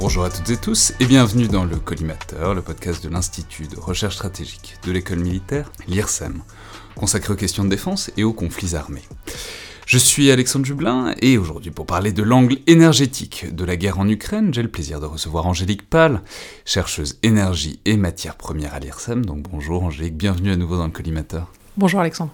Bonjour à toutes et tous et bienvenue dans le Collimateur, le podcast de l'Institut de Recherche Stratégique de l'École Militaire, l'IRSEM, consacré aux questions de défense et aux conflits armés. Je suis Alexandre Jubelin et aujourd'hui pour parler de l'angle énergétique de la guerre en Ukraine, j'ai le plaisir de recevoir Angélique Palle, chercheuse énergie et matières premières à l'IRSEM. Donc bonjour Angélique, bienvenue à nouveau dans le Collimateur. Bonjour Alexandre.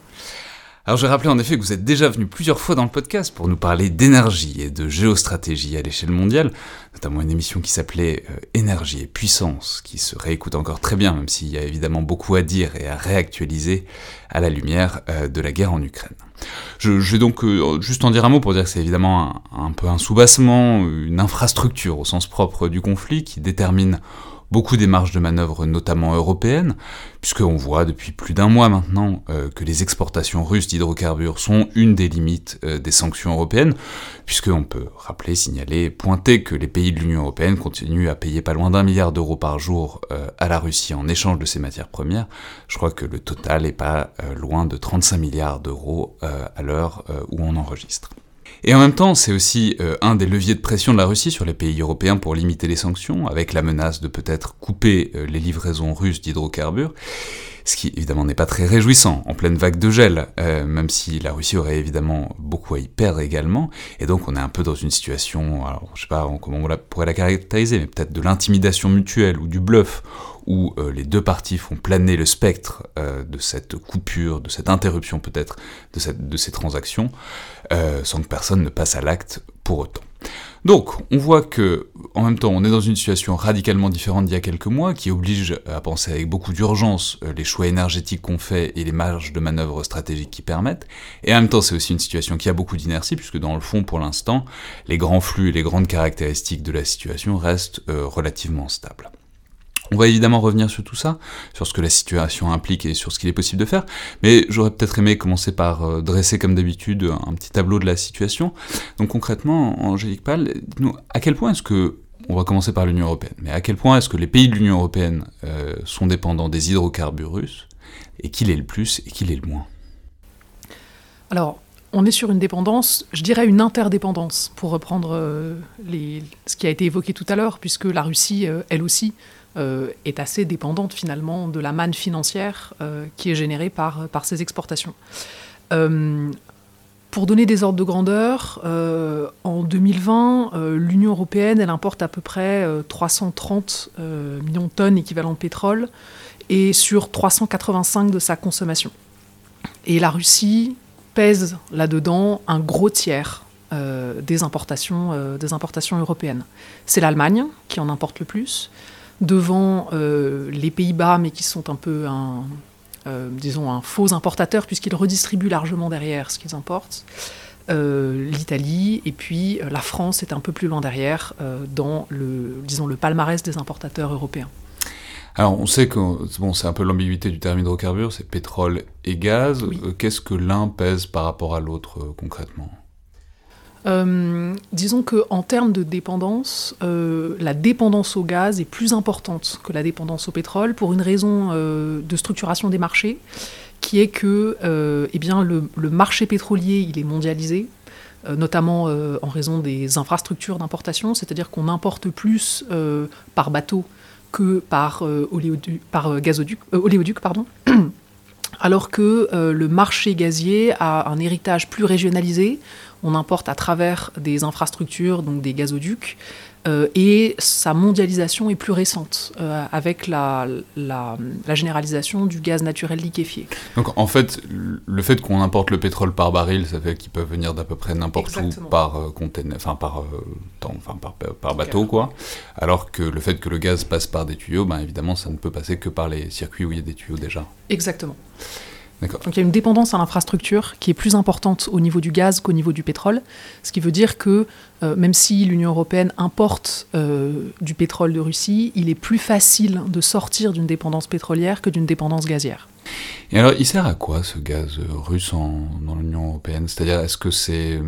Alors j'ai rappelé en effet que vous êtes déjà venu plusieurs fois dans le podcast pour nous parler d'énergie et de géostratégie à l'échelle mondiale, notamment une émission qui s'appelait « Énergie et puissance », qui se réécoute encore très bien, même s'il y a évidemment beaucoup à dire et à réactualiser à la lumière de la guerre en Ukraine. Je vais donc juste en dire un mot pour dire que c'est évidemment un peu un soubassement, une infrastructure au sens propre du conflit qui détermine beaucoup des marges de manœuvre, notamment européennes, puisqu'on voit depuis plus d'un mois maintenant que les exportations russes d'hydrocarbures sont une des limites des sanctions européennes, puisqu'on peut rappeler, signaler, pointer que les pays de l'Union européenne continuent à payer pas loin d'1 milliard d'euros par jour à la Russie en échange de ses matières premières. Je crois que le total est pas loin de 35 milliards d'euros à l'heure où on enregistre. Et en même temps, c'est aussi un des leviers de pression de la Russie sur les pays européens pour limiter les sanctions, avec la menace de peut-être couper les livraisons russes d'hydrocarbures, ce qui évidemment n'est pas très réjouissant, en pleine vague de gel, même si la Russie aurait évidemment beaucoup à y perdre également, et donc on est un peu dans une situation, alors je sais pas comment on pourrait la caractériser, mais peut-être de l'intimidation mutuelle ou du bluff, où les deux parties font planer le spectre de cette coupure, de cette interruption peut-être, de ces transactions, sans que personne ne passe à l'acte pour autant. Donc, on voit que, en même temps, on est dans une situation radicalement différente d'il y a quelques mois, qui oblige à penser avec beaucoup d'urgence les choix énergétiques qu'on fait et les marges de manœuvre stratégiques qui permettent. Et en même temps, c'est aussi une situation qui a beaucoup d'inertie, puisque dans le fond, pour l'instant, les grands flux et les grandes caractéristiques de la situation restent relativement stables. On va évidemment revenir sur tout ça, sur ce que la situation implique et sur ce qu'il est possible de faire, mais j'aurais peut-être aimé commencer par dresser comme d'habitude un petit tableau de la situation. Donc concrètement, Angélique Palle, dites-nous, à quel point est-ce que, on va commencer par l'Union européenne, mais à quel point est-ce que les pays de l'Union européenne sont dépendants des hydrocarbures russes, et qui l'est le plus et qui l'est le moins? Alors, on est sur une dépendance, je dirais une interdépendance, pour reprendre ce qui a été évoqué tout à l'heure, puisque la Russie, elle aussi, est assez dépendante finalement de la manne financière qui est générée par ces exportations. Pour donner des ordres de grandeur, en 2020, l'Union européenne elle importe à peu près 330 millions de tonnes équivalent pétrole et sur 385 de sa consommation. Et la Russie pèse là-dedans un gros tiers des importations européennes. C'est l'Allemagne qui en importe le plus, devant les Pays-Bas, mais qui sont un peu un faux importateur, puisqu'ils redistribuent largement derrière ce qu'ils importent, l'Italie, et puis la France est un peu plus loin derrière dans le palmarès des importateurs européens. Alors on sait que c'est un peu l'ambiguïté du terme hydrocarbures, c'est pétrole et gaz. Oui. Qu'est-ce que l'un pèse par rapport à l'autre concrètement ? Disons qu'en termes de dépendance, la dépendance au gaz est plus importante que la dépendance au pétrole pour une raison de structuration des marchés, qui est que le marché pétrolier il est mondialisé, notamment en raison des infrastructures d'importation, c'est-à-dire qu'on importe plus par bateau que par gazoduc. Alors que le marché gazier a un héritage plus régionalisé, on importe à travers des infrastructures, donc des gazoducs, et sa mondialisation est plus récente, avec la généralisation du gaz naturel liquéfié. Donc en fait, le fait qu'on importe le pétrole par baril, ça fait qu'ils peuvent venir d'à peu près n'importe Exactement. Où par bateau, quoi. Alors que le fait que le gaz passe par des tuyaux, évidemment, ça ne peut passer que par les circuits où il y a des tuyaux déjà. Exactement. D'accord. Donc il y a une dépendance à l'infrastructure qui est plus importante au niveau du gaz qu'au niveau du pétrole, ce qui veut dire que même si l'Union européenne importe du pétrole de Russie, il est plus facile de sortir d'une dépendance pétrolière que d'une dépendance gazière. Et alors il sert à quoi ce gaz russe dans l'Union européenne ? C'est-à-dire est-ce que c'est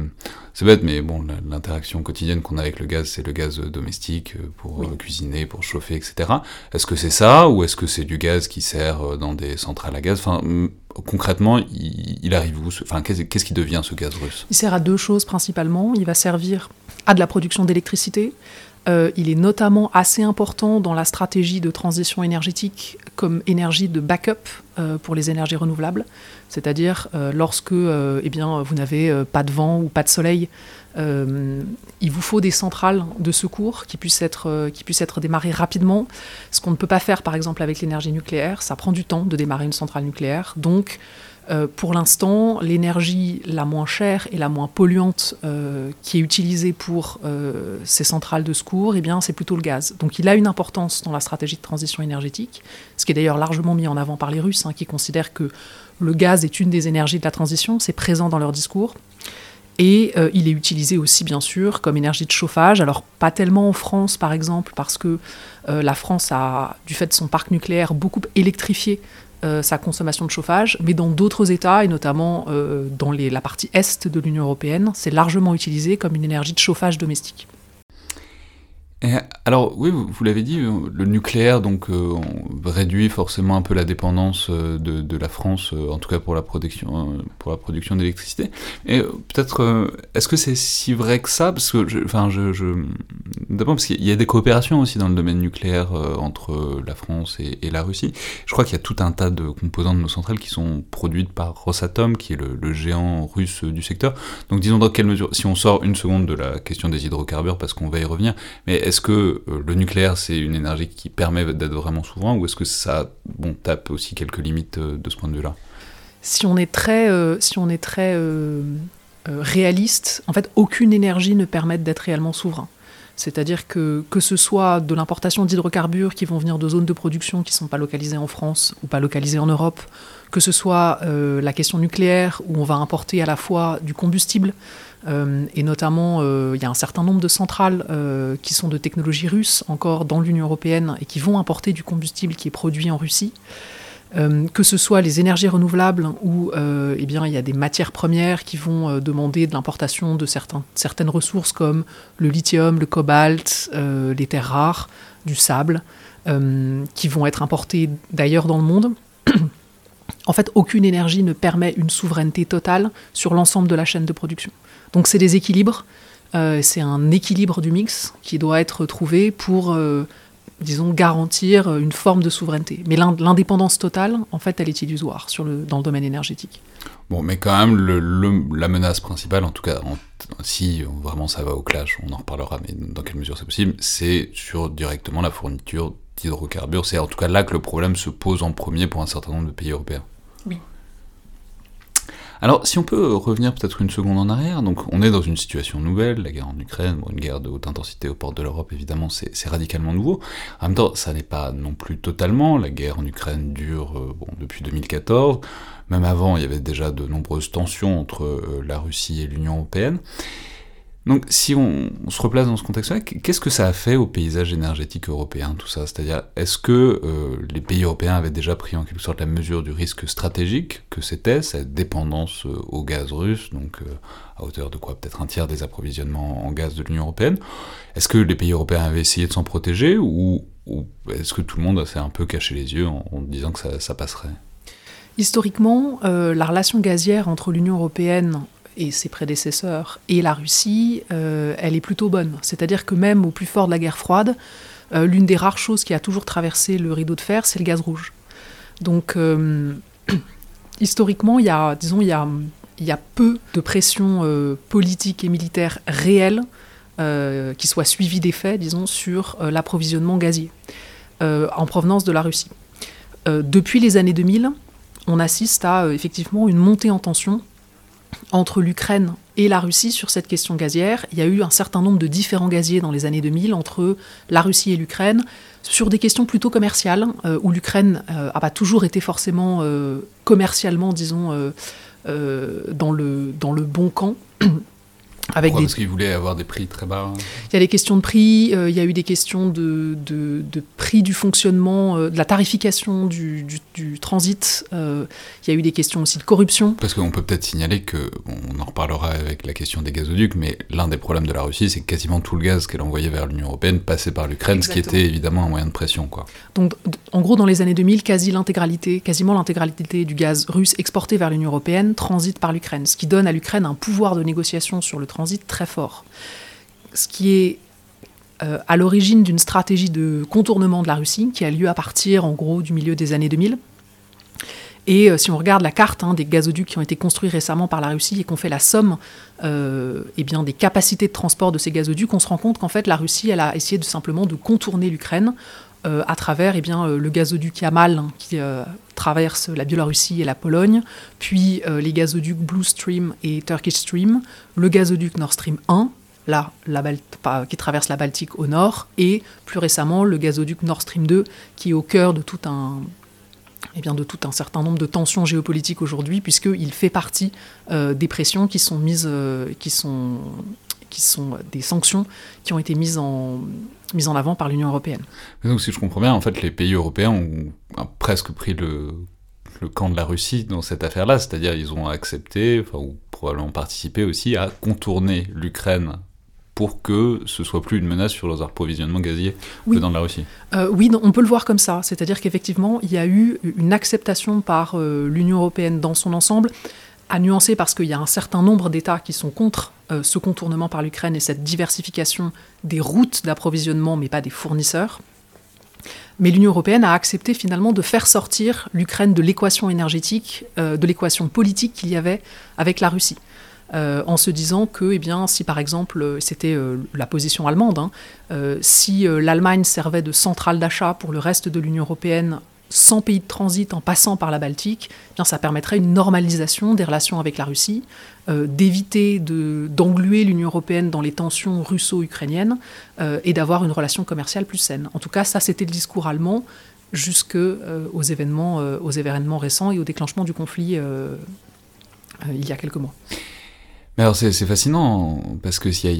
bête, mais bon, l'interaction quotidienne qu'on a avec le gaz, c'est le gaz domestique pour oui. cuisiner, pour chauffer, etc. Est-ce que c'est ça ou est-ce que c'est du gaz qui sert dans des centrales à gaz ? Concrètement, il arrive où ? Qu'est-ce qui devient ce gaz russe ? Il sert à deux choses principalement. Il va servir à de la production d'électricité, Il est notamment assez important dans la stratégie de transition énergétique comme énergie de backup pour les énergies renouvelables, c'est-à-dire lorsque vous n'avez pas de vent ou pas de soleil, il vous faut des centrales de secours qui puissent être démarrées rapidement, ce qu'on ne peut pas faire par exemple avec l'énergie nucléaire, ça prend du temps de démarrer une centrale nucléaire, donc pour l'instant, l'énergie la moins chère et la moins polluante qui est utilisée pour ces centrales de secours, c'est plutôt le gaz. Donc il a une importance dans la stratégie de transition énergétique, ce qui est d'ailleurs largement mis en avant par les Russes, qui considèrent que le gaz est une des énergies de la transition, c'est présent dans leur discours. Et il est utilisé aussi, bien sûr, comme énergie de chauffage. Alors, pas tellement en France, par exemple, parce que la France a, du fait de son parc nucléaire, beaucoup électrifié sa consommation de chauffage, mais dans d'autres États, et notamment dans la partie Est de l'Union européenne, c'est largement utilisé comme une énergie de chauffage domestique. Alors oui, vous l'avez dit, le nucléaire donc réduit forcément un peu la dépendance de la France, en tout cas pour la production d'électricité. Et peut-être est-ce que c'est si vrai que ça, parce que d'abord parce qu'il y a des coopérations aussi dans le domaine nucléaire entre la France et la Russie. Je crois qu'il y a tout un tas de composants de nos centrales qui sont produites par Rosatom, qui est le géant russe du secteur. Donc disons dans quelle mesure, si on sort une seconde de la question des hydrocarbures parce qu'on va y revenir, mais est-ce que le nucléaire, c'est une énergie qui permet d'être vraiment souverain, ou est-ce que ça tape aussi quelques limites de ce point de vue-là ? Si on est très réaliste, en fait, aucune énergie ne permet d'être réellement souverain. C'est-à-dire que ce soit de l'importation d'hydrocarbures qui vont venir de zones de production qui ne sont pas localisées en France ou pas localisées en Europe, que ce soit la question nucléaire où on va importer à la fois du combustible, et notamment il y a un certain nombre de centrales qui sont de technologie russe encore dans l'Union européenne et qui vont importer du combustible qui est produit en Russie. Que ce soit les énergies renouvelables où il y a des matières premières qui vont demander de l'importation de certaines ressources comme le lithium, le cobalt, les terres rares, du sable, qui vont être importées d'ailleurs dans le monde. En fait, aucune énergie ne permet une souveraineté totale sur l'ensemble de la chaîne de production. Donc c'est des équilibres, c'est un équilibre du mix qui doit être trouvé pour... garantir une forme de souveraineté. Mais l'indépendance totale, en fait, elle est illusoire dans le domaine énergétique. Bon, mais quand même, la menace principale, en tout cas, si vraiment ça va au clash, on en reparlera, mais dans quelle mesure c'est possible, c'est sur directement la fourniture d'hydrocarbures. C'est en tout cas là que le problème se pose en premier pour un certain nombre de pays européens. Oui. Alors, si on peut revenir peut-être une seconde en arrière, donc on est dans une situation nouvelle, la guerre en Ukraine, une guerre de haute intensité aux portes de l'Europe, évidemment, c'est radicalement nouveau. En même temps, ça n'est pas non plus totalement, la guerre en Ukraine dure depuis 2014, même avant, il y avait déjà de nombreuses tensions entre la Russie et l'Union européenne. Donc, si on se replace dans ce contexte-là, qu'est-ce que ça a fait au paysage énergétique européen, tout ça ? C'est-à-dire, est-ce que les pays européens avaient déjà pris en quelque sorte la mesure du risque stratégique que c'était, cette dépendance au gaz russe, donc à hauteur de quoi ? Peut-être un tiers des approvisionnements en gaz de l'Union européenne. Est-ce que les pays européens avaient essayé de s'en protéger, ou est-ce que tout le monde s'est un peu caché les yeux en disant que ça passerait ? Historiquement, la relation gazière entre l'Union européenne et ses prédécesseurs, et la Russie, elle est plutôt bonne. C'est-à-dire que même au plus fort de la guerre froide, l'une des rares choses qui a toujours traversé le rideau de fer, c'est le gaz rouge. Donc, historiquement, il y a peu de pression politique et militaire réelle qui soit suivie des faits, sur l'approvisionnement gazier en provenance de la Russie. Depuis les années 2000, on assiste à, effectivement, une montée en tension entre l'Ukraine et la Russie sur cette question gazière. Il y a eu un certain nombre de différends gaziers dans les années 2000 entre la Russie et l'Ukraine sur des questions plutôt commerciales, où l'Ukraine n'a pas toujours été forcément commercialement, dans le bon camp. Avec Pourquoi ? Parce qu'ils voulaient avoir des prix très bas. Il y a des questions de prix, il y a eu des questions de prix du fonctionnement, de la tarification du transit, il y a eu des questions aussi de corruption. Parce qu'on peut peut-être signaler que, on en reparlera avec la question des gazoducs, mais l'un des problèmes de la Russie, c'est que quasiment tout le gaz qu'elle envoyait vers l'Union européenne passait par l'Ukraine, Exactement. Ce qui était évidemment un moyen de pression, quoi. Donc, en gros, dans les années 2000, quasiment l'intégralité du gaz russe exporté vers l'Union européenne transite par l'Ukraine, ce qui donne à l'Ukraine un pouvoir de négociation sur le transit très fort. Ce qui est à l'origine d'une stratégie de contournement de la Russie qui a lieu à partir, en gros, du milieu des années 2000. Et si on regarde la carte des gazoducs qui ont été construits récemment par la Russie et qu'on fait la somme des capacités de transport de ces gazoducs, on se rend compte qu'en fait la Russie elle a essayé simplement de contourner l'Ukraine à travers le gazoduc Yamal qui traverse la Biélorussie et la Pologne, puis les gazoducs Blue Stream et Turkish Stream, le gazoduc Nord Stream 1, qui traverse la Baltique au nord, et plus récemment le gazoduc Nord Stream 2 qui est au cœur de tout un certain nombre de tensions géopolitiques aujourd'hui, puisqu'il fait partie des pressions qui sont mises, qui sont des sanctions qui ont été mises en avant par l'Union européenne. Mais donc, si je comprends bien, en fait, les pays européens ont presque pris le camp de la Russie dans cette affaire-là, c'est-à-dire ils ont accepté, ou probablement participé aussi, à contourner l'Ukraine pour que ce soit plus une menace sur leurs approvisionnements gaziers venant de la Russie. Oui, on peut le voir comme ça. C'est-à-dire qu'effectivement, il y a eu une acceptation par l'Union européenne dans son ensemble, à nuancer parce qu'il y a un certain nombre d'États qui sont contre ce contournement par l'Ukraine et cette diversification des routes d'approvisionnement, mais pas des fournisseurs. Mais l'Union européenne a accepté finalement de faire sortir l'Ukraine de l'équation énergétique, de l'équation politique qu'il y avait avec la Russie. En se disant que, si par exemple, c'était la position allemande, si l'Allemagne servait de centrale d'achat pour le reste de l'Union européenne, sans pays de transit en passant par la Baltique, ça permettrait une normalisation des relations avec la Russie, d'éviter d'engluer l'Union européenne dans les tensions russo-ukrainiennes et d'avoir une relation commerciale plus saine. En tout cas, ça c'était le discours allemand jusqu'aux événements récents et au déclenchement du conflit il y a quelques mois. Mais alors c'est fascinant parce que c'est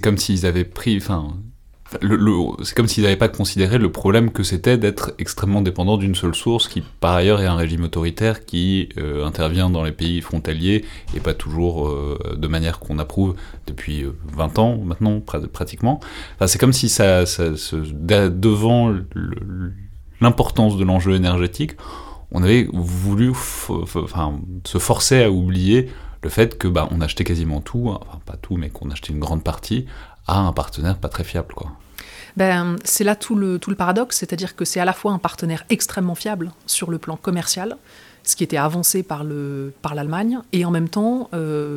comme s'ils avaient pris, c'est comme s'ils n'avaient pas considéré le problème que c'était d'être extrêmement dépendant d'une seule source qui par ailleurs est un régime autoritaire qui intervient dans les pays frontaliers et pas toujours de manière qu'on approuve depuis 20 ans maintenant pratiquement. C'est comme si devant l'importance de l'enjeu énergétique, on avait voulu se forcer à oublier le fait que on achetait quasiment tout, pas tout, mais qu'on achetait une grande partie à un partenaire pas très fiable, quoi. C'est là tout le paradoxe, c'est-à-dire que c'est à la fois un partenaire extrêmement fiable sur le plan commercial, ce qui était avancé par l'Allemagne, et en même temps,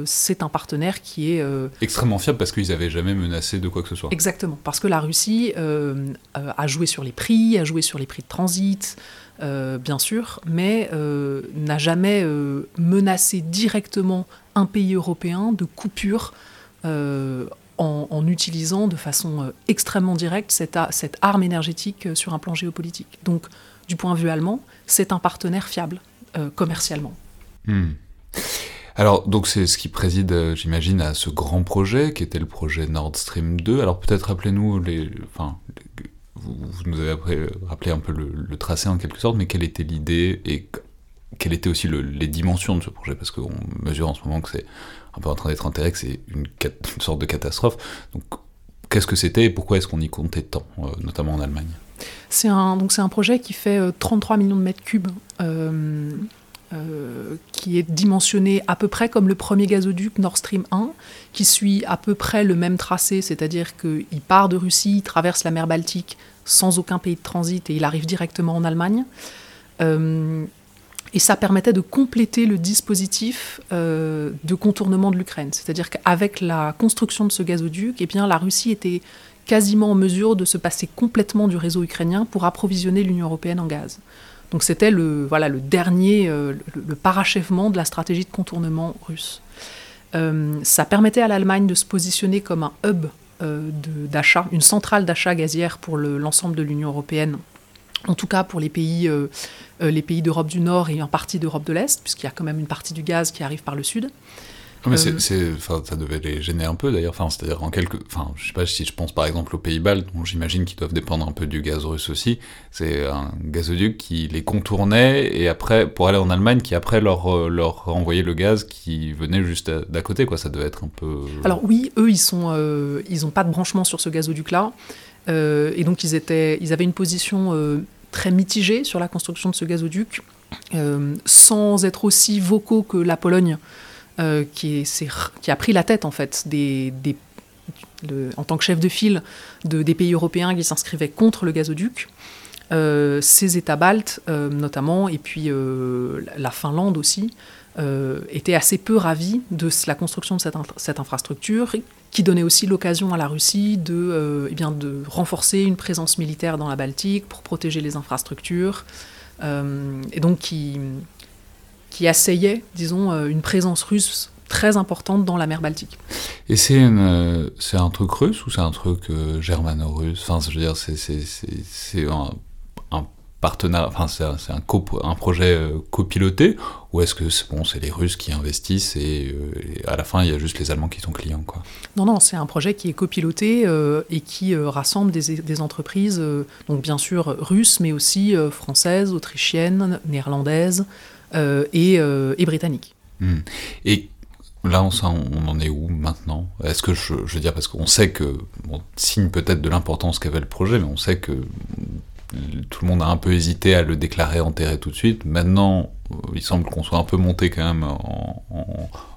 c'est un partenaire qui est... extrêmement fiable parce qu'ils n'avaient jamais menacé de quoi que ce soit. Exactement, parce que la Russie a joué sur les prix, de transit, bien sûr, mais n'a jamais menacé directement un pays européen de coupure en utilisant de façon extrêmement directe cette arme énergétique sur un plan géopolitique. Donc, du point de vue allemand, c'est un partenaire fiable commercialement. Alors, donc c'est ce qui préside, j'imagine, à ce grand projet qui était le projet Nord Stream 2. Alors, peut-être rappelez-nous vous nous avez rappelé un peu le tracé en quelque sorte, mais quelle était l'idée et quelles étaient aussi les dimensions de ce projet, parce qu'on mesure en ce moment que c'est un peu en train d'être enterré, que c'est une sorte de catastrophe. Donc qu'est-ce que c'était et pourquoi est-ce qu'on y comptait tant, notamment en Allemagne ? C'est un projet qui fait 33 millions de mètres cubes, qui est dimensionné à peu près comme le premier gazoduc Nord Stream 1, qui suit à peu près le même tracé, c'est-à-dire qu'il part de Russie, il traverse la mer Baltique sans aucun pays de transit et il arrive directement en Allemagne. Et ça permettait de compléter le dispositif de contournement de l'Ukraine. C'est-à-dire qu'avec la construction de ce gazoduc, la Russie était quasiment en mesure de se passer complètement du réseau ukrainien pour approvisionner l'Union européenne en gaz. Donc c'était le dernier, le parachèvement de la stratégie de contournement russe. Ça permettait à l'Allemagne de se positionner comme un hub d'achat, une centrale d'achat gazière pour l'ensemble de l'Union européenne, en tout cas pour les pays d'Europe du Nord et en partie d'Europe de l'Est, puisqu'il y a quand même une partie du gaz qui arrive par le Sud. Mais ça devait les gêner un peu d'ailleurs. C'est-à-dire je sais pas si je pense par exemple aux Pays-Baltes, dont j'imagine qu'ils doivent dépendre un peu du gaz russe aussi. C'est un gazoduc qui les contournait et après pour aller en Allemagne, qui après leur envoyait le gaz qui venait juste d'à côté, quoi. Ça devait être un peu. Alors oui, eux ils ont pas de branchement sur ce gazoduc-là et donc ils avaient une position très mitigée sur la construction de ce gazoduc, sans être aussi vocaux que la Pologne. Qui a pris la tête en fait des en tant que chef de file des pays européens qui s'inscrivaient contre le gazoduc. Ces États baltes, notamment, et puis la Finlande aussi, étaient assez peu ravis de la construction de cette infrastructure, qui donnait aussi l'occasion à la Russie de renforcer une présence militaire dans la Baltique pour protéger les infrastructures, et donc qui asseyait, disons, une présence russe très importante dans la mer Baltique. Et c'est un truc russe ou c'est un truc germano-russe ? Enfin, je veux dire, c'est un partenariat, enfin, c'est un projet copiloté, ou est-ce que c'est les Russes qui investissent et à la fin, il y a juste les Allemands qui sont clients, quoi ? Non, c'est un projet qui est copiloté et qui rassemble des entreprises, donc bien sûr russes, mais aussi françaises, autrichiennes, néerlandaises et britanniques. Mmh. Et là, on en est où maintenant ? Est-ce que je veux dire, parce qu'on sait que, on signe peut-être de l'importance qu'avait le projet, mais on sait que tout le monde a un peu hésité à le déclarer enterré tout de suite. Maintenant, il semble qu'on soit un peu monté quand même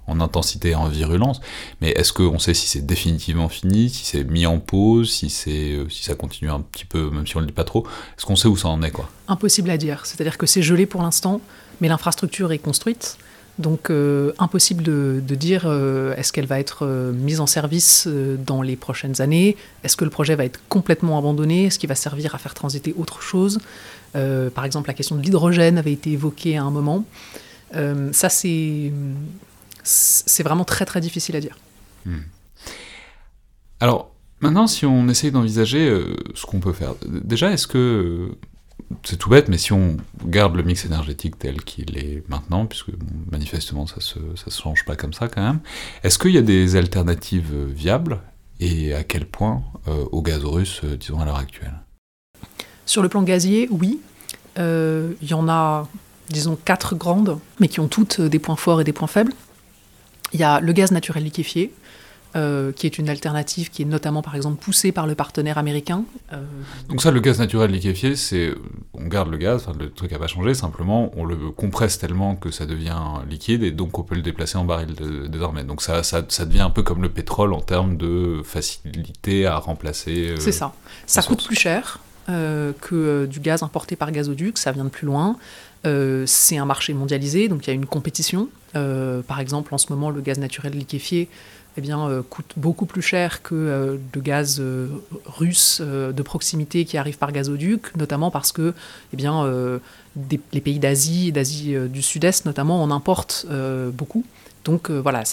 en intensité et en virulence, mais est-ce qu'on sait si c'est définitivement fini, si c'est mis en pause, si ça continue un petit peu, même si on ne le dit pas trop ? Est-ce qu'on sait où ça en est, quoi ? Impossible à dire. C'est-à-dire que c'est gelé pour l'instant, mais l'infrastructure est construite. Donc impossible de dire est-ce qu'elle va être mise en service dans les prochaines années, est-ce que le projet va être complètement abandonné, est-ce qu'il va servir à faire transiter autre chose. Par exemple, la question de l'hydrogène avait été évoquée à un moment. Ça, c'est vraiment très très difficile à dire. Alors maintenant, si on essaye d'envisager ce qu'on peut faire, déjà, est-ce que... C'est tout bête, mais si on garde le mix énergétique tel qu'il est maintenant, puisque manifestement ça se change pas comme ça quand même, est-ce qu'il y a des alternatives viables et à quel point au gaz russe, disons à l'heure actuelle ? Sur le plan gazier, oui. Il y en a, disons, 4 grandes, mais qui ont toutes des points forts et des points faibles. Il y a le gaz naturel liquéfié, qui est une alternative qui est notamment, par exemple, poussée par le partenaire américain. Donc ça, le gaz naturel liquéfié, c'est... On garde le gaz, le truc n'a pas changé, simplement, on le compresse tellement que ça devient liquide, et donc on peut le déplacer en baril désormais. Donc ça devient un peu comme le pétrole en termes de facilité à remplacer... c'est ça. Ça coûte plus cher que du gaz importé par gazoduc, ça vient de plus loin. C'est un marché mondialisé, donc il y a une compétition. Par exemple, en ce moment, le gaz naturel liquéfié coûte beaucoup plus cher que le gaz russe de proximité qui arrive par gazoduc, notamment parce que les pays d'Asie du Sud-Est, notamment, en importent beaucoup. Donc voilà,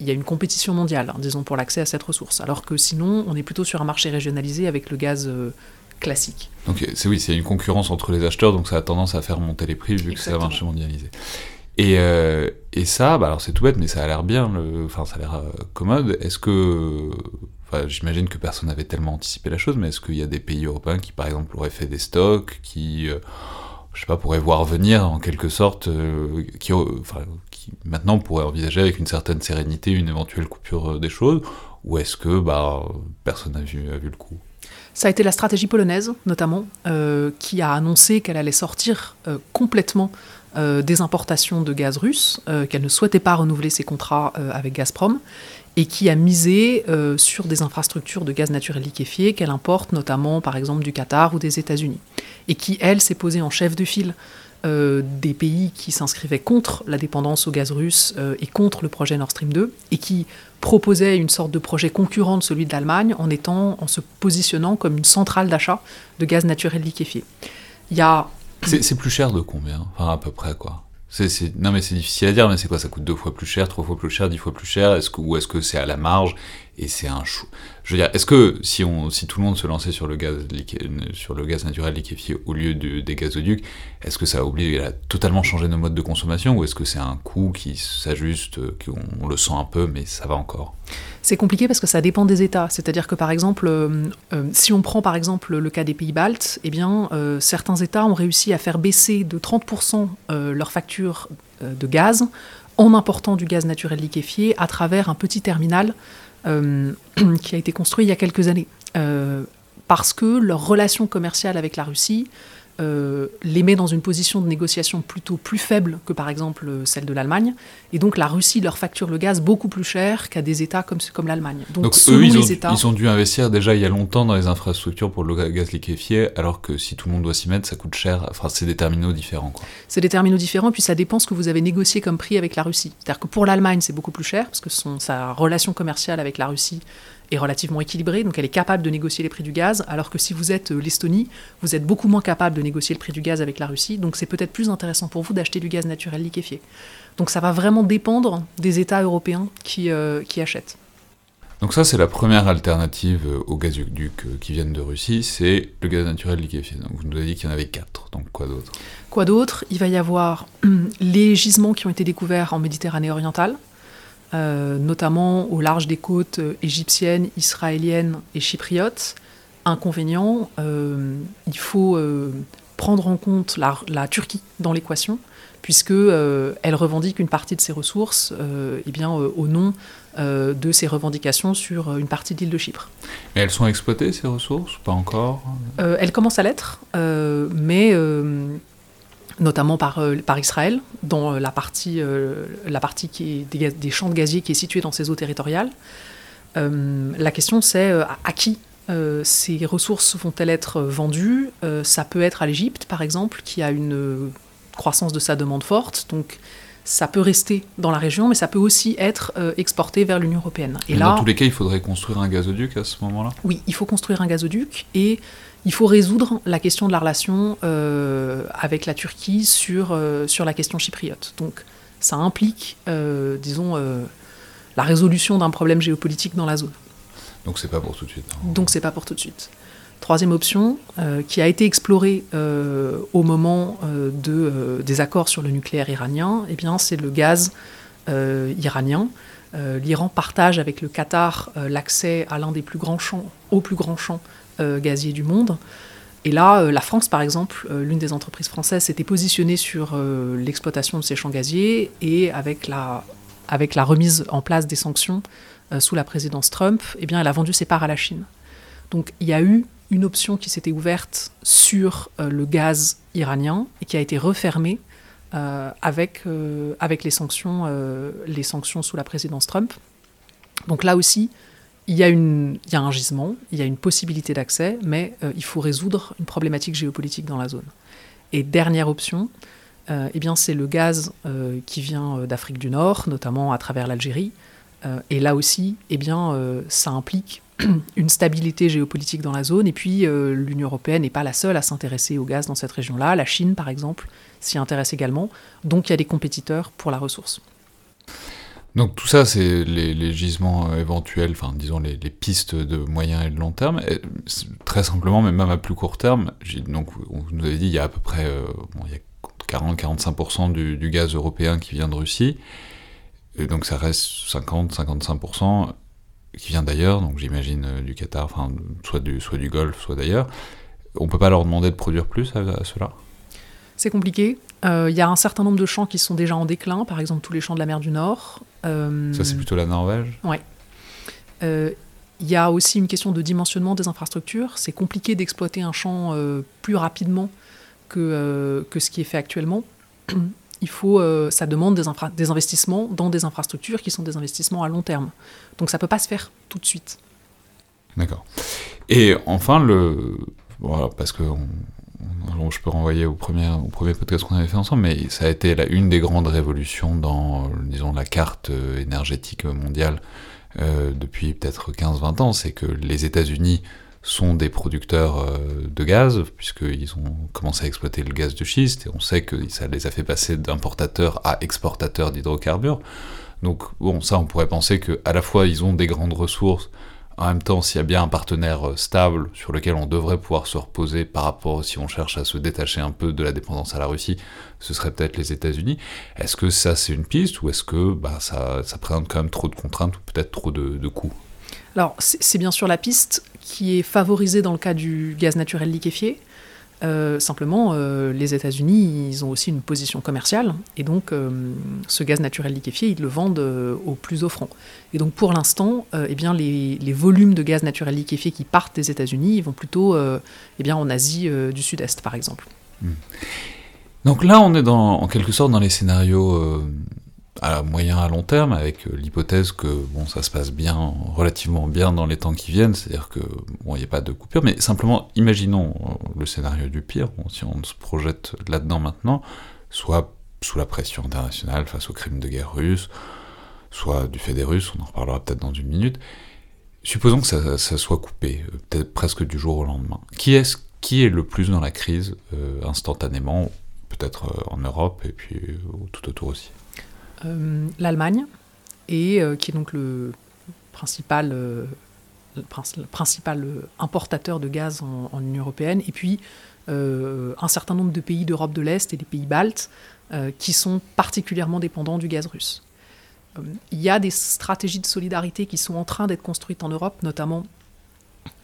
il y a une compétition mondiale, hein, disons, pour l'accès à cette ressource. Alors que sinon, on est plutôt sur un marché régionalisé avec le gaz classique. Donc c'est une concurrence entre les acheteurs, donc ça a tendance à faire monter les prix vu que c'est un marché mondialisé. Et ça, alors c'est tout bête, mais ça a l'air bien, ça a l'air commode. Est-ce que, j'imagine que personne n'avait tellement anticipé la chose, mais est-ce qu'il y a des pays européens qui, par exemple, auraient fait des stocks, qui, je sais pas, pourraient voir venir en quelque sorte, qui maintenant pourraient envisager avec une certaine sérénité une éventuelle coupure des choses, ou est-ce que, personne n'a vu le coup ? Ça a été la stratégie polonaise, notamment, qui a annoncé qu'elle allait sortir complètement des importations de gaz russe, qu'elle ne souhaitait pas renouveler ses contrats avec Gazprom, et qui a misé sur des infrastructures de gaz naturel liquéfié qu'elle importe, notamment, par exemple, du Qatar ou des États-Unis, et qui, elle, s'est posée en chef de file des pays qui s'inscrivaient contre la dépendance au gaz russe et contre le projet Nord Stream 2, et qui proposait une sorte de projet concurrent de celui de l'Allemagne en se positionnant comme une centrale d'achat de gaz naturel liquéfié. Il y a... C'est plus cher de combien ? Enfin, à peu près, quoi. Non, mais c'est difficile à dire, mais c'est quoi ? Ça coûte 2 fois plus cher, 3 fois plus cher, 10 fois plus cher ? Ou est-ce que c'est à la marge ? Et c'est un chou. Je veux dire, est-ce que si tout le monde se lançait sur le gaz naturel liquéfié au lieu des gazoducs, est-ce que ça oblige à totalement changer nos modes de consommation, ou est-ce que c'est un coût qui s'ajuste, qu'on le sent un peu, mais ça va encore ? C'est compliqué parce que ça dépend des États. C'est-à-dire que, par exemple, si on prend par exemple le cas des pays baltes, certains États ont réussi à faire baisser de 30% leur facture de gaz en important du gaz naturel liquéfié à travers un petit terminal qui a été construit il y a quelques années, parce que leur relation commerciale avec la Russie les met dans une position de négociation plutôt plus faible que par exemple celle de l'Allemagne. Et donc la Russie leur facture le gaz beaucoup plus cher qu'à des États comme l'Allemagne. Donc eux, ils ont dû investir déjà il y a longtemps dans les infrastructures pour le gaz liquéfié, alors que si tout le monde doit s'y mettre, ça coûte cher. Enfin, c'est des terminaux différents, quoi. C'est des terminaux différents, puis ça dépend ce que vous avez négocié comme prix avec la Russie. C'est-à-dire que pour l'Allemagne, c'est beaucoup plus cher, parce que sa relation commerciale avec la Russie est relativement équilibrée, donc elle est capable de négocier les prix du gaz, alors que si vous êtes l'Estonie, vous êtes beaucoup moins capable de négocier le prix du gaz avec la Russie, donc c'est peut-être plus intéressant pour vous d'acheter du gaz naturel liquéfié. Donc ça va vraiment dépendre des États européens qui achètent. Donc ça, c'est la première alternative au gazoduc qui viennent de Russie, c'est le gaz naturel liquéfié. Donc vous nous avez dit qu'il y en avait 4, donc quoi d'autre ? Quoi d'autre ? Il va y avoir les gisements qui ont été découverts en Méditerranée orientale, notamment au large des côtes égyptiennes, israéliennes et chypriotes. Inconvénient, il faut prendre en compte la Turquie dans l'équation, puisque elle revendique une partie de ses ressources au nom de ses revendications sur une partie de l'île de Chypre. Mais elles sont exploitées, ces ressources, ou pas encore ? Elles commencent à l'être, notamment par Israël, dans la partie qui est des champs de gazier qui est située dans ces eaux territoriales. La question, c'est à qui ces ressources vont-elles être vendues ? Ça peut être à l'Égypte, par exemple, qui a une croissance de sa demande forte, donc ça peut rester dans la région, mais ça peut aussi être exporté vers l'Union européenne. Et là, dans tous les cas, il faudrait construire un gazoduc à ce moment-là ? Oui, il faut construire un gazoduc et il faut résoudre la question de la relation avec la Turquie sur la question chypriote. Donc ça implique, la résolution d'un problème géopolitique dans la zone. Donc c'est pas pour tout de suite. Hein. Donc c'est pas pour tout de suite. Troisième option, qui a été explorée au moment des accords sur le nucléaire iranien, c'est le gaz iranien. L'Iran partage avec le Qatar l'accès à l'un des plus grands champs, aux plus grands champs gaziers du monde. Et là, la France, par exemple, l'une des entreprises françaises s'était positionnée sur l'exploitation de ces champs gaziers, et avec la remise en place des sanctions sous la présidence Trump, elle a vendu ses parts à la Chine. Donc il y a eu une option qui s'était ouverte sur le gaz iranien et qui a été refermée avec les sanctions sous la présidence Trump. Donc là aussi, il y a un gisement, il y a une possibilité d'accès, mais il faut résoudre une problématique géopolitique dans la zone. Et dernière option, c'est le gaz qui vient d'Afrique du Nord, notamment à travers l'Algérie. Et là aussi, ça implique une stabilité géopolitique dans la zone. Et puis, l'Union européenne n'est pas la seule à s'intéresser au gaz dans cette région-là. La Chine, par exemple, s'y intéresse également. Donc, il y a des compétiteurs pour la ressource. Donc, tout ça, c'est les gisements éventuels, les pistes de moyen et de long terme. Et, très simplement, mais même à plus court terme, donc, on nous avait dit, il y a à peu près 40-45% du gaz européen qui vient de Russie. Et donc ça reste 50-55% qui vient d'ailleurs, donc j'imagine du Qatar, soit du Golfe, soit d'ailleurs. On peut pas leur demander de produire plus à ceux-là ? C'est compliqué. Il y a un certain nombre de champs qui sont déjà en déclin, par exemple tous les champs de la mer du Nord. Ça c'est plutôt la Norvège ? Oui. Il y a aussi une question de dimensionnement des infrastructures. C'est compliqué d'exploiter un champ plus rapidement que ce qui est fait actuellement. Ça demande des investissements dans des infrastructures qui sont des investissements à long terme. Donc ça ne peut pas se faire tout de suite. D'accord. Et enfin, parce que je peux renvoyer au premier podcast qu'on avait fait ensemble, mais ça a été une des grandes révolutions dans, la carte énergétique mondiale depuis peut-être 15-20 ans, c'est que les États-Unis sont des producteurs de gaz, puisqu'ils ont commencé à exploiter le gaz de schiste, et on sait que ça les a fait passer d'importateurs à exportateurs d'hydrocarbures. Donc ça, on pourrait penser qu'à la fois, ils ont des grandes ressources, en même temps, s'il y a bien un partenaire stable sur lequel on devrait pouvoir se reposer par rapport, si on cherche à se détacher un peu de la dépendance à la Russie, ce serait peut-être les États-Unis. Est-ce que ça, c'est une piste, ou est-ce que ça présente quand même trop de contraintes, ou peut-être trop de coûts ? Alors, c'est bien sûr la piste qui est favorisée dans le cas du gaz naturel liquéfié. Simplement, les États-Unis, ils ont aussi une position commerciale. Et donc, ce gaz naturel liquéfié, ils le vendent aux plus offrants. Et donc, pour l'instant, les volumes de gaz naturel liquéfié qui partent des États-Unis, ils vont plutôt en Asie du Sud-Est, par exemple. Donc là, on est en quelque sorte dans les scénarios à moyen à long terme, avec l'hypothèse que bon, ça se passe bien, relativement bien dans les temps qui viennent, c'est-à-dire que bon, il n'y a pas de coupure, mais simplement imaginons le scénario du pire, bon, si on se projette là-dedans maintenant, soit sous la pression internationale face aux crimes de guerre russes, soit du fait des Russes, on en reparlera peut-être dans une minute. Supposons que ça soit coupé, peut-être presque du jour au lendemain. Qui est le plus dans la crise instantanément, peut-être en Europe et puis tout autour aussi? L'Allemagne, et qui est donc le principal importateur de gaz en Union européenne, et puis un certain nombre de pays d'Europe de l'Est et des pays baltes qui sont particulièrement dépendants du gaz russe. Il y a des stratégies de solidarité qui sont en train d'être construites en Europe, notamment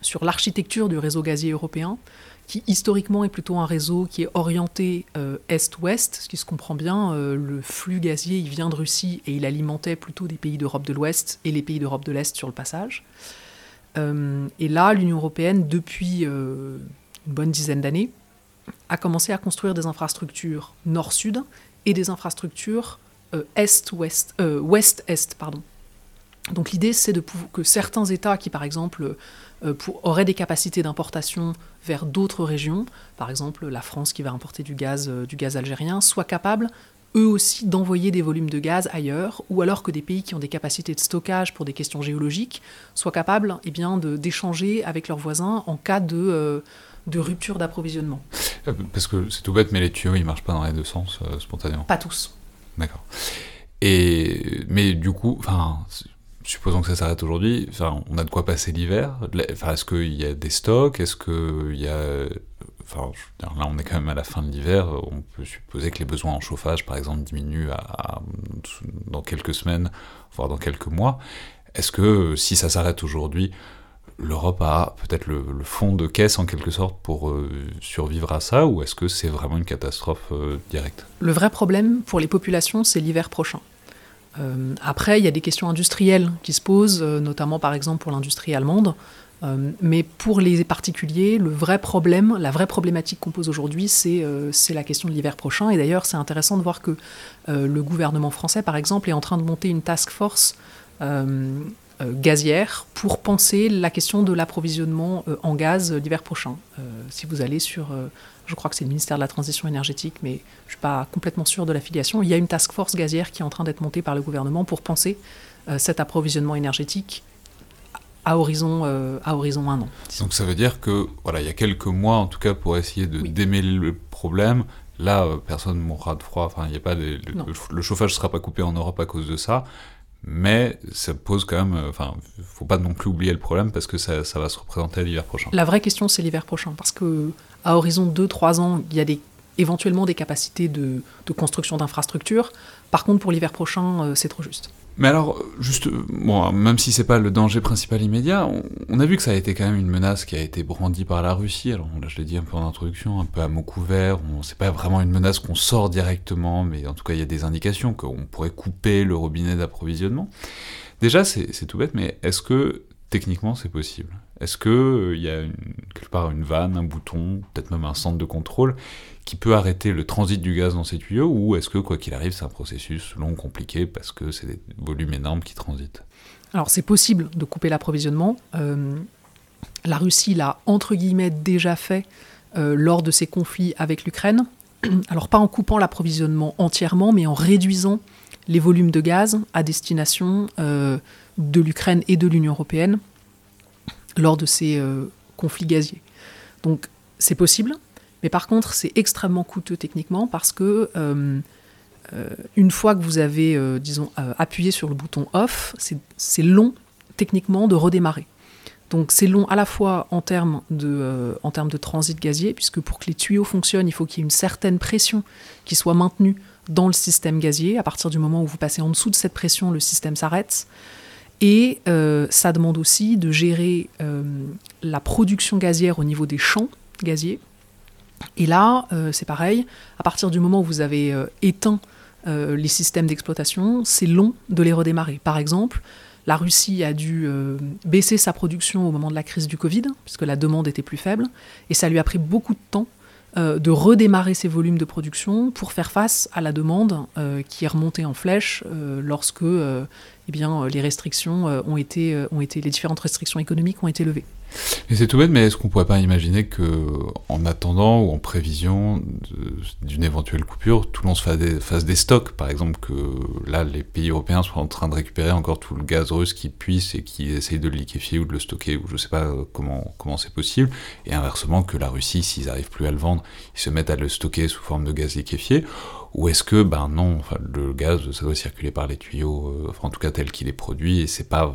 sur l'architecture du réseau gazier européen, qui historiquement est plutôt un réseau qui est orienté est-ouest, ce qui se comprend bien. Le flux gazier, il vient de Russie et il alimentait plutôt des pays d'Europe de l'Ouest et les pays d'Europe de l'Est sur le passage. Et là, l'Union européenne, depuis une bonne dizaine d'années, a commencé à construire des infrastructures nord-sud et des infrastructures ouest-est. Donc l'idée, c'est que certains États qui, par exemple, auraient des capacités d'importation vers d'autres régions, par exemple la France qui va importer du gaz algérien, soient capables, eux aussi, d'envoyer des volumes de gaz ailleurs, ou alors que des pays qui ont des capacités de stockage pour des questions géologiques soient capables d'échanger avec leurs voisins en cas de rupture d'approvisionnement. Parce que c'est tout bête, mais les tuyaux, ils ne marchent pas dans les deux sens, spontanément. Pas tous. D'accord. Mais du coup, supposons que ça s'arrête aujourd'hui, on a de quoi passer l'hiver. Est-ce qu'il y a des stocks? Est-ce qu'il y a... là, on est quand même à la fin de l'hiver. On peut supposer que les besoins en chauffage, par exemple, diminuent dans quelques semaines, voire dans quelques mois. Est-ce que, si ça s'arrête aujourd'hui, l'Europe a peut-être le fond de caisse, en quelque sorte, pour survivre à ça, ou est-ce que c'est vraiment une catastrophe directe? Le vrai problème pour les populations, c'est l'hiver prochain. Après, il y a des questions industrielles qui se posent, notamment, par exemple, pour l'industrie allemande. Mais pour les particuliers, la vraie problématique qu'on pose aujourd'hui, c'est la question de l'hiver prochain. Et d'ailleurs, c'est intéressant de voir que le gouvernement français, par exemple, est en train de monter une task force gazière pour penser la question de l'approvisionnement en gaz l'hiver prochain. Si vous allez sur, je crois que c'est le ministère de la Transition énergétique, mais je ne suis pas complètement sûr de l'affiliation, il y a une task force gazière qui est en train d'être montée par le gouvernement pour penser cet approvisionnement énergétique à horizon 1 an. Donc ça veut dire que il y a quelques mois, en tout cas, pour essayer de démêler le problème. Là, personne ne mourra de froid. Enfin, il y a pas le chauffage ne sera pas coupé en Europe à cause de ça. Mais ça pose quand même... faut pas non plus oublier le problème parce que ça va se représenter à l'hiver prochain. La vraie question, c'est l'hiver prochain. Parce qu'à horizon 2-3 ans, il y a éventuellement des capacités de construction d'infrastructures. Par contre, pour l'hiver prochain, c'est trop juste. Mais alors, juste, même si c'est pas le danger principal immédiat, on a vu que ça a été quand même une menace qui a été brandie par la Russie. Alors là, je l'ai dit un peu en introduction, un peu à mots couverts. C'est pas vraiment une menace qu'on sort directement, mais en tout cas, il y a des indications qu'on pourrait couper le robinet d'approvisionnement. Déjà, c'est tout bête, mais est-ce que techniquement, c'est possible? Est-ce qu'il y a quelque part une vanne, un bouton, peut-être même un centre de contrôle qui peut arrêter le transit du gaz dans ces tuyaux, ou est-ce que, quoi qu'il arrive, c'est un processus long, compliqué, parce que c'est des volumes énormes qui transitent? Alors, c'est possible de couper l'approvisionnement. La Russie l'a, entre guillemets, déjà fait lors de ses conflits avec l'Ukraine. Alors, pas en coupant l'approvisionnement entièrement, mais en réduisant les volumes de gaz à destination de l'Ukraine et de l'Union européenne lors de ces conflits gaziers. Donc c'est possible, mais par contre c'est extrêmement coûteux techniquement parce que une fois que vous avez, appuyé sur le bouton off, c'est long techniquement de redémarrer. Donc c'est long à la fois en termes de transit gazier, puisque pour que les tuyaux fonctionnent, il faut qu'il y ait une certaine pression qui soit maintenue dans le système gazier. À partir du moment où vous passez en dessous de cette pression, le système s'arrête. Et ça demande aussi de gérer la production gazière au niveau des champs gaziers. Et là, c'est pareil. À partir du moment où vous avez éteint les systèmes d'exploitation, c'est long de les redémarrer. Par exemple, la Russie a dû baisser sa production au moment de la crise du Covid, puisque la demande était plus faible. Et ça lui a pris beaucoup de temps de redémarrer ces volumes de production pour faire face à la demande qui est remontée en flèche lorsque les restrictions ont été les différentes restrictions économiques ont été levées. Et c'est tout bête, mais est-ce qu'on ne pourrait pas imaginer qu'en attendant ou en prévision d'une éventuelle coupure, tout le monde fasse des stocks, par exemple, que là, les pays européens sont en train de récupérer encore tout le gaz russe qu'ils puissent et qu'ils essayent de le liquéfier ou de le stocker, ou je ne sais pas comment c'est possible, et inversement, que la Russie, s'ils n'arrivent plus à le vendre, ils se mettent à le stocker sous forme de gaz liquéfié, ou est-ce que, le gaz, ça doit circuler par les tuyaux, en tout cas tel qu'il est produit, et c'est pas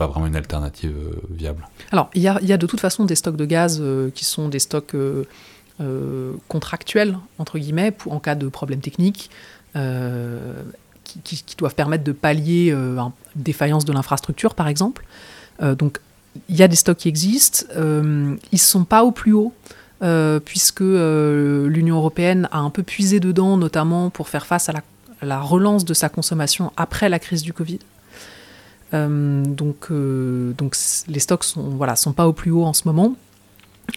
vraiment une alternative viable. Alors, il y a de toute façon des stocks de gaz qui sont des stocks contractuels, entre guillemets, en cas de problème technique, qui doivent permettre de pallier une défaillance de l'infrastructure, par exemple. Donc, il y a des stocks qui existent. Ils ne sont pas au plus haut. Puisque l'Union européenne a un peu puisé dedans, notamment pour faire face à la relance de sa consommation après la crise du Covid. Donc les stocks sont pas au plus haut en ce moment.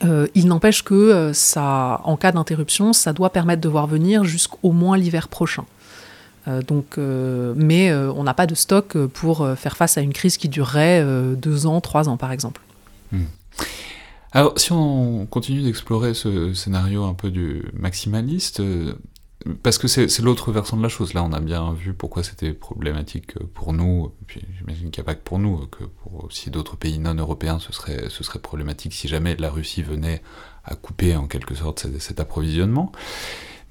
Il n'empêche que ça, en cas d'interruption, ça doit permettre de voir venir jusqu'au moins l'hiver prochain. Mais on n'a pas de stock pour faire face à une crise qui durerait 2 ans, 3 ans par exemple. Mmh. Alors, si on continue d'explorer ce scénario un peu du maximaliste, parce que c'est l'autre versant de la chose, là on a bien vu pourquoi c'était problématique pour nous, puis j'imagine qu'il n'y a pas que pour nous, que pour aussi d'autres pays non européens ce serait problématique si jamais la Russie venait à couper en quelque sorte cet approvisionnement.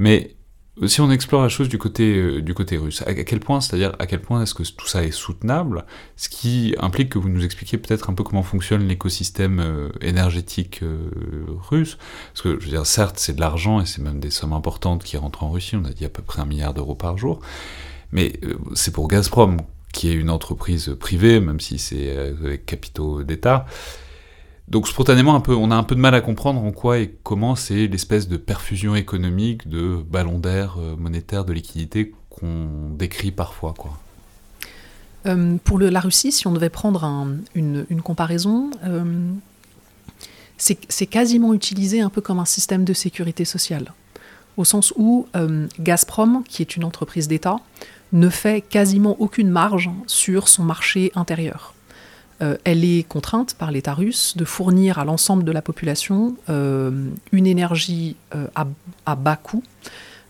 Mais si on explore la chose du côté russe, à quel point est-ce que tout ça est soutenable, ce qui implique que vous nous expliquiez peut-être un peu comment fonctionne l'écosystème énergétique russe, parce que je veux dire, certes c'est de l'argent et c'est même des sommes importantes qui rentrent en Russie, on a dit à peu près 1 milliard d'euros par jour, mais c'est pour Gazprom, qui est une entreprise privée, même si c'est avec capitaux d'État. Donc spontanément, on a un peu de mal à comprendre en quoi et comment c'est l'espèce de perfusion économique, de ballon d'air monétaire, de liquidité qu'on décrit parfois, quoi. Pour la Russie, si on devait prendre une comparaison, c'est quasiment utilisé un peu comme un système de sécurité sociale, au sens où Gazprom, qui est une entreprise d'État, ne fait quasiment aucune marge sur son marché intérieur. Elle est contrainte par l'État russe de fournir à l'ensemble de la population une énergie à bas coût,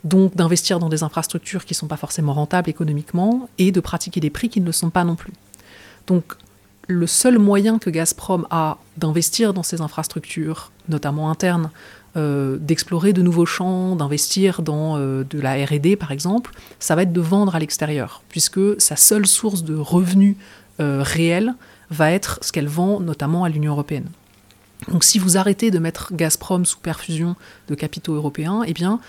donc d'investir dans des infrastructures qui ne sont pas forcément rentables économiquement et de pratiquer des prix qui ne le sont pas non plus. Donc le seul moyen que Gazprom a d'investir dans ces infrastructures, notamment internes, d'explorer de nouveaux champs, d'investir dans de la R&D par exemple, ça va être de vendre à l'extérieur, puisque sa seule source de revenus réels va être ce qu'elle vend notamment à l'Union européenne. Donc si vous arrêtez de mettre Gazprom sous perfusion de capitaux européens, eh bien,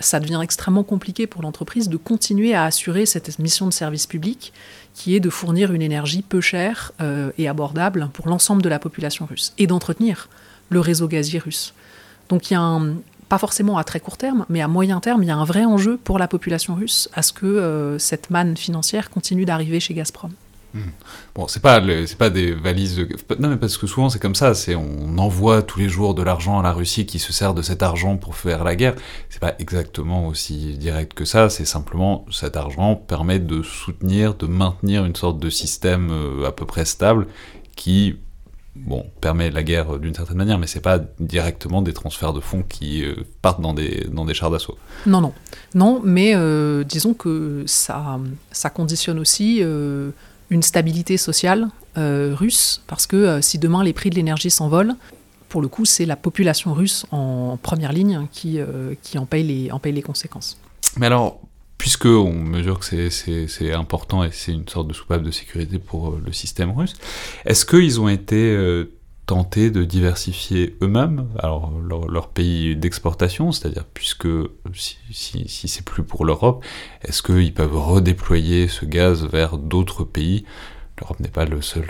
ça devient extrêmement compliqué pour l'entreprise de continuer à assurer cette mission de service public qui est de fournir une énergie peu chère et abordable pour l'ensemble de la population russe et d'entretenir le réseau gazier russe. Donc il y a pas forcément à très court terme, mais à moyen terme, il y a un vrai enjeu pour la population russe à ce que cette manne financière continue d'arriver chez Gazprom. Bon, c'est pas des valises de... Non, mais parce que souvent c'est comme ça, on envoie tous les jours de l'argent à la Russie qui se sert de cet argent pour faire la guerre. C'est pas exactement aussi direct que ça, c'est simplement cet argent permet de soutenir, de maintenir une sorte de système à peu près stable qui, permet la guerre d'une certaine manière, mais c'est pas directement des transferts de fonds qui partent dans des chars d'assaut. Non, mais disons que ça conditionne aussi... une stabilité sociale russe, parce que si demain les prix de l'énergie s'envolent, pour le coup c'est la population russe en première ligne qui en paye les conséquences. Mais alors, puisqu'on mesure que c'est important et c'est une sorte de soupape de sécurité pour le système russe, est-ce qu'ils ont été tentés de diversifier eux-mêmes leur pays d'exportation, c'est-à-dire puisque si c'est plus pour l'Europe, est-ce qu'ils peuvent redéployer ce gaz vers d'autres pays? L'Europe n'est pas le seul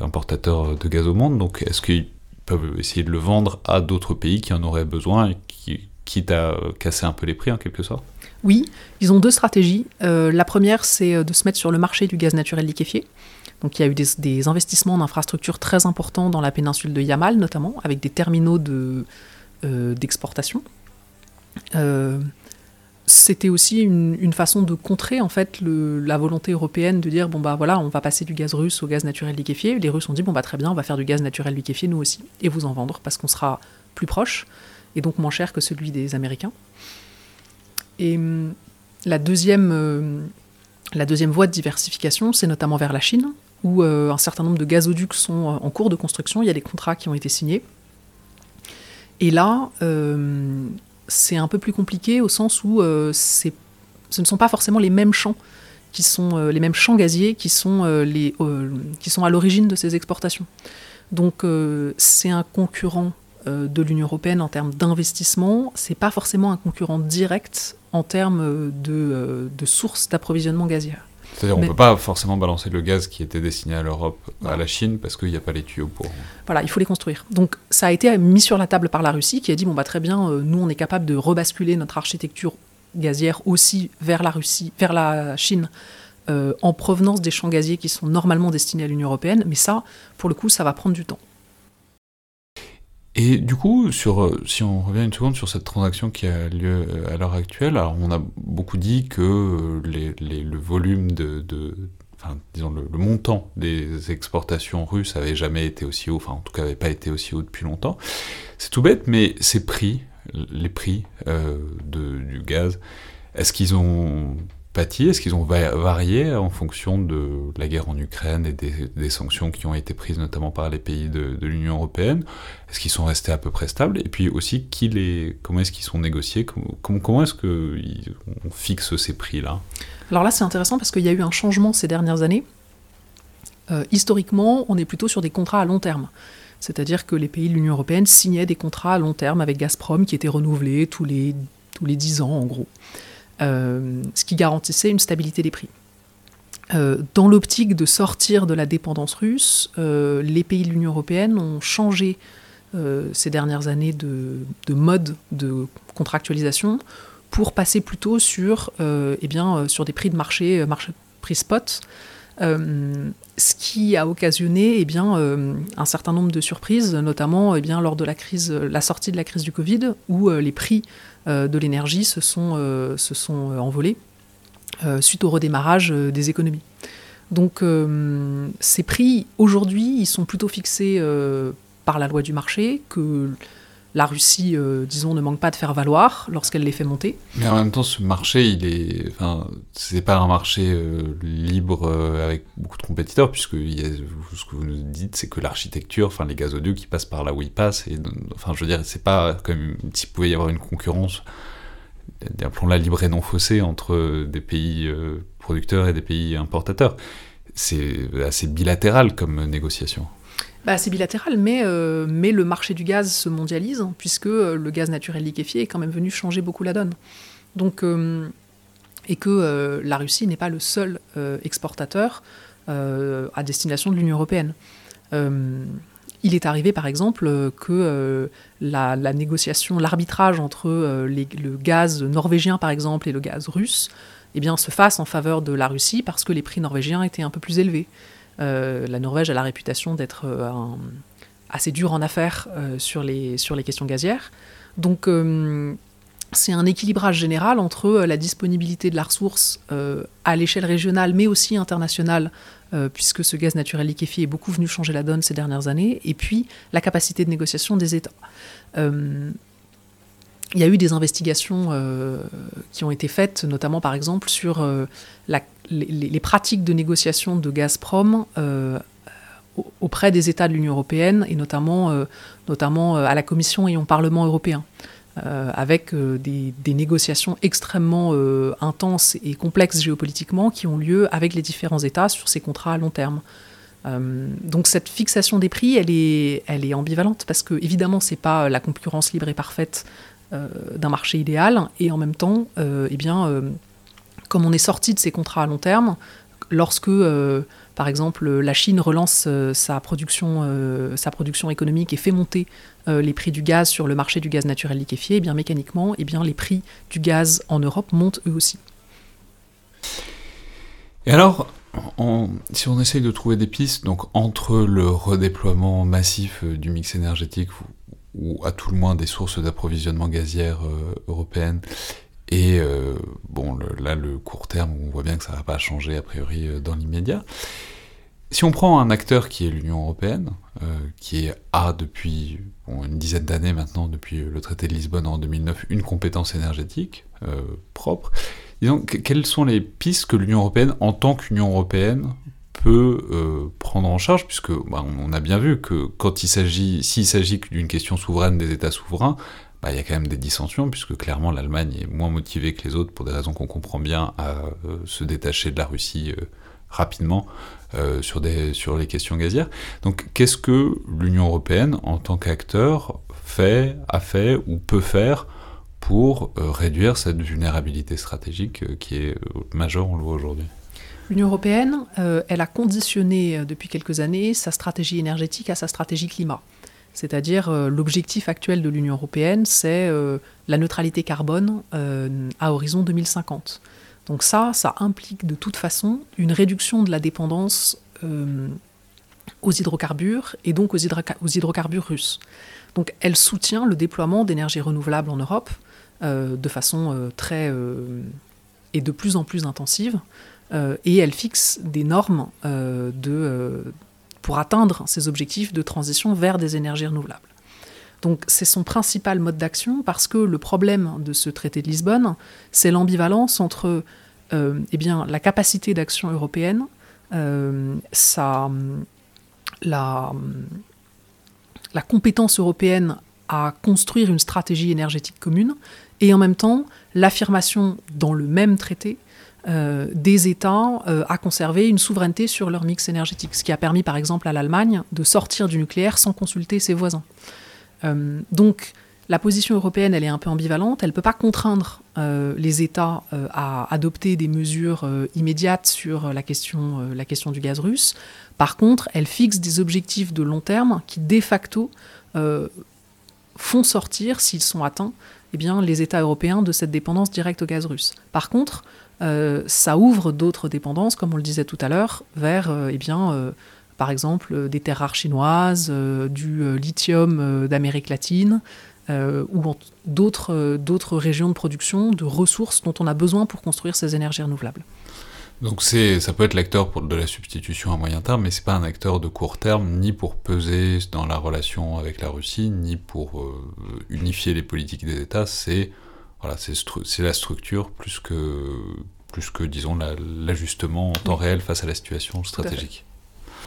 importateur de gaz au monde, donc est-ce qu'ils peuvent essayer de le vendre à d'autres pays qui en auraient besoin, et quitte à casser un peu les prix en quelque sorte? Oui, ils ont 2 stratégies. La première, c'est de se mettre sur le marché du gaz naturel liquéfié. Donc il y a eu des investissements en infrastructures très importants dans la péninsule de Yamal, notamment, avec des terminaux d'exportation. C'était aussi une façon de contrer en fait la volonté européenne de dire bon bah voilà, on va passer du gaz russe au gaz naturel liquéfié. Les Russes ont dit bon bah très bien, on va faire du gaz naturel liquéfié nous aussi et vous en vendre parce qu'on sera plus proche et donc moins cher que celui des Américains. Et la deuxième voie de diversification, c'est notamment vers la Chine, où un certain nombre de gazoducs sont en cours de construction, il y a des contrats qui ont été signés. Et là, c'est un peu plus compliqué au sens où ce ne sont pas forcément les mêmes champs, qui sont, les mêmes champs gaziers qui sont à l'origine de ces exportations. Donc c'est un concurrent de l'Union européenne en termes d'investissement, c'est pas forcément un concurrent direct en termes de sources d'approvisionnement gazière. C'est-à-dire qu'on ne peut pas forcément balancer le gaz qui était destiné à l'Europe, à la Chine, parce qu'il n'y a pas les tuyaux pour. Voilà, il faut les construire. Donc ça a été mis sur la table par la Russie, qui a dit bon bah très bien, nous on est capable de rebasculer notre architecture gazière aussi vers la Chine, en provenance des champs gaziers qui sont normalement destinés à l'Union européenne, mais ça, pour le coup, ça va prendre du temps. Et du coup, si on revient une seconde sur cette transaction qui a lieu à l'heure actuelle, alors on a beaucoup dit que le volume le montant des exportations russes avait jamais été aussi haut, enfin en tout cas avait pas été aussi haut depuis longtemps. C'est tout bête, mais ces prix, les prix du gaz, est-ce qu'ils ont pâti, est-ce qu'ils ont varié en fonction de la guerre en Ukraine et des sanctions qui ont été prises notamment par les pays de l'Union européenne? Est-ce qu'ils sont restés à peu près stables? Et puis aussi, comment est-ce qu'ils sont négociés? Comment est-ce qu'on fixe ces prix-là? Alors là, c'est intéressant parce qu'il y a eu un changement ces dernières années. Historiquement, on est plutôt sur des contrats à long terme. C'est-à-dire que les pays de l'Union européenne signaient des contrats à long terme avec Gazprom qui étaient renouvelés tous les 10 ans en gros. Ce qui garantissait une stabilité des prix. Dans l'optique de sortir de la dépendance russe, les pays de l'Union européenne ont changé ces dernières années de mode de contractualisation pour passer plutôt sur des prix de marché prix spot, ce qui a occasionné un certain nombre de surprises, notamment lors de la sortie de la crise du Covid, où les prix de l'énergie se sont envolés suite au redémarrage des économies. Donc ces prix, aujourd'hui, ils sont plutôt fixés par la loi du marché, que la Russie, disons, ne manque pas de faire valoir lorsqu'elle les fait monter. Mais en même temps, ce marché, c'est pas un marché libre avec beaucoup de compétiteurs, puisque ce que vous nous dites, c'est que l'architecture, les gazoducs, qui passent par là où ils passent, et, c'est pas comme s'il pouvait y avoir une concurrence, appelons-la libre et non faussée, entre des pays producteurs et des pays importateurs. C'est assez bilatéral comme négociation. C'est bilatéral, mais le marché du gaz se mondialise, hein, puisque le gaz naturel liquéfié est quand même venu changer beaucoup la donne. Donc, et que la Russie n'est pas le seul exportateur à destination de l'Union européenne. Il est arrivé, par exemple, que la négociation, l'arbitrage entre le gaz norvégien, par exemple, et le gaz russe, se fasse en faveur de la Russie parce que les prix norvégiens étaient un peu plus élevés. La Norvège a la réputation d'être assez dure en affaires sur les questions gazières. Donc c'est un équilibrage général entre la disponibilité de la ressource à l'échelle régionale, mais aussi internationale, puisque ce gaz naturel liquéfié est beaucoup venu changer la donne ces dernières années, et puis la capacité de négociation des États. Il y a eu des investigations qui ont été faites, notamment par exemple sur les pratiques de négociation de Gazprom auprès des États de l'Union européenne, et notamment à la Commission et au Parlement européen, avec des négociations extrêmement intenses et complexes géopolitiquement qui ont lieu avec les différents États sur ces contrats à long terme. Donc cette fixation des prix, elle est ambivalente, parce que évidemment c'est pas la concurrence libre et parfaite d'un marché idéal, et en même temps, comme on est sorti de ces contrats à long terme, lorsque, par exemple, la Chine relance sa production économique et fait monter les prix du gaz sur le marché du gaz naturel liquéfié, mécaniquement, les prix du gaz en Europe montent eux aussi. Et alors, si on essaye de trouver des pistes, donc entre le redéploiement massif du mix énergétique, ou à tout le moins des sources d'approvisionnement gazières européennes. Et bon, le court terme, on voit bien que ça ne va pas changer a priori dans l'immédiat. Si on prend un acteur qui est l'Union européenne, qui a depuis une dizaine d'années maintenant, depuis le traité de Lisbonne en 2009, une compétence énergétique propre, disons, quelles sont les pistes que l'Union européenne, en tant qu'Union européenne, peut prendre en charge, puisque bah, on a bien vu que quand s'il s'agit d'une question souveraine des États souverains, il y a quand même des dissensions, puisque clairement l'Allemagne est moins motivée que les autres, pour des raisons qu'on comprend bien, à se détacher de la Russie rapidement sur les questions gazières. Donc qu'est-ce que l'Union européenne, en tant qu'acteur, a fait ou peut faire pour réduire cette vulnérabilité stratégique qui est majeure, on le voit aujourd'hui ? L'Union européenne, elle a conditionné depuis quelques années sa stratégie énergétique à sa stratégie climat. C'est-à-dire l'objectif actuel de l'Union européenne, c'est la neutralité carbone à horizon 2050. Donc ça implique de toute façon une réduction de la dépendance aux hydrocarbures et donc aux hydrocarbures russes. Donc elle soutient le déploiement d'énergies renouvelables en Europe de façon et de plus en plus intensive, et elle fixe des normes pour atteindre ces objectifs de transition vers des énergies renouvelables. Donc c'est son principal mode d'action, parce que le problème de ce traité de Lisbonne, c'est l'ambivalence entre la capacité d'action européenne, la compétence européenne à construire une stratégie énergétique commune, et en même temps l'affirmation dans le même traité des États à conserver une souveraineté sur leur mix énergétique, ce qui a permis par exemple à l'Allemagne de sortir du nucléaire sans consulter ses voisins. Donc la position européenne, elle est un peu ambivalente, elle ne peut pas contraindre les États à adopter des mesures immédiates sur la question du gaz russe. Par contre, elle fixe des objectifs de long terme qui de facto font sortir, s'ils sont atteints, les États européens de cette dépendance directe au gaz russe. Par contre, ça ouvre d'autres dépendances, comme on le disait tout à l'heure, vers, par exemple, des terres rares chinoises, du lithium d'Amérique latine, ou d'autres régions de production, de ressources dont on a besoin pour construire ces énergies renouvelables. Donc ça peut être l'acteur de la substitution à moyen terme, mais c'est pas un acteur de court terme, ni pour peser dans la relation avec la Russie, ni pour unifier les politiques des États. C'est la structure plus que disons l'ajustement en temps réel face à la situation stratégique.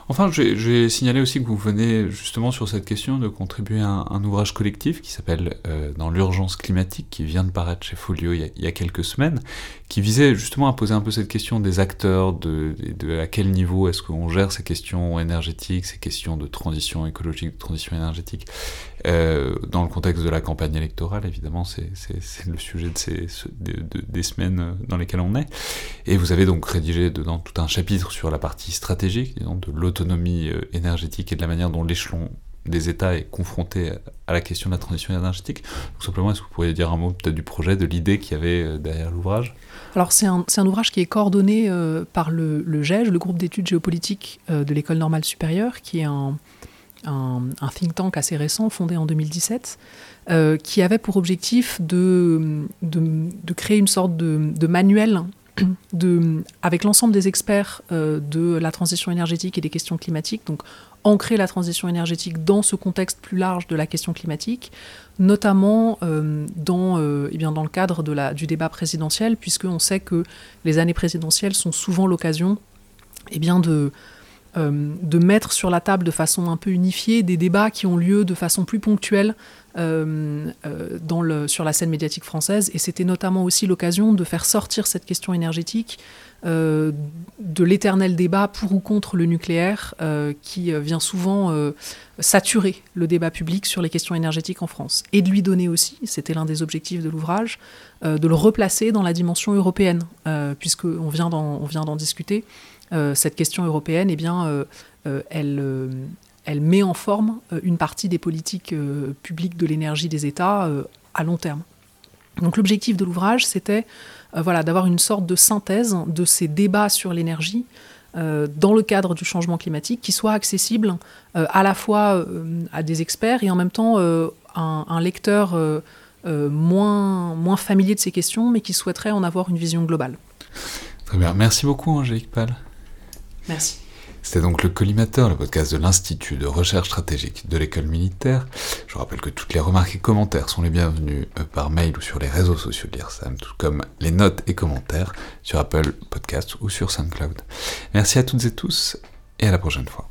Enfin, j'ai signalé aussi que vous venez justement sur cette question de contribuer à un ouvrage collectif qui s'appelle « Dans l'urgence climatique », qui vient de paraître chez Folio il y a quelques semaines, qui visait justement à poser un peu cette question des acteurs, de à quel niveau est-ce qu'on gère ces questions énergétiques, ces questions de transition écologique, de transition énergétique, dans le contexte de la campagne électorale, évidemment, c'est le sujet des semaines dans lesquelles on est. Et vous avez donc rédigé dedans tout un chapitre sur la partie stratégique, disons, de l'autonomie énergétique et de la manière dont l'échelon des États est confronté à la question de la transition énergétique. Donc simplement, est-ce que vous pourriez dire un mot peut-être du projet, de l'idée qu'il y avait derrière l'ouvrage ? Alors c'est un ouvrage qui est coordonné par le GEJ, le groupe d'études géopolitiques de l'École normale supérieure, qui est un think tank assez récent, fondé en 2017, qui avait pour objectif de créer une sorte de manuel avec l'ensemble des experts de la transition énergétique et des questions climatiques, donc ancrer la transition énergétique dans ce contexte plus large de la question climatique, notamment dans le cadre du débat présidentiel, puisqu'on sait que les années présidentielles sont souvent l'occasion de mettre sur la table de façon un peu unifiée des débats qui ont lieu de façon plus ponctuelle sur la scène médiatique française. Et c'était notamment aussi l'occasion de faire sortir cette question énergétique de l'éternel débat pour ou contre le nucléaire qui vient souvent saturer le débat public sur les questions énergétiques en France. Et de lui donner aussi, c'était l'un des objectifs de l'ouvrage, de le replacer dans la dimension européenne, puisqu'on vient d'en discuter. Cette question européenne, elle met en forme une partie des politiques publiques de l'énergie des États à long terme. Donc l'objectif de l'ouvrage, c'était d'avoir une sorte de synthèse de ces débats sur l'énergie dans le cadre du changement climatique qui soit accessible à la fois à des experts et en même temps un lecteur moins familier de ces questions, mais qui souhaiterait en avoir une vision globale. Très bien. Merci beaucoup, Angélique Palle. Merci. C'était donc le Collimateur, le podcast de l'Institut de recherche stratégique de l'école militaire. Je rappelle que toutes les remarques et commentaires sont les bienvenus par mail ou sur les réseaux sociaux de l'IRSEM, tout comme les notes et commentaires sur Apple Podcasts ou sur SoundCloud. Merci à toutes et tous, et à la prochaine fois.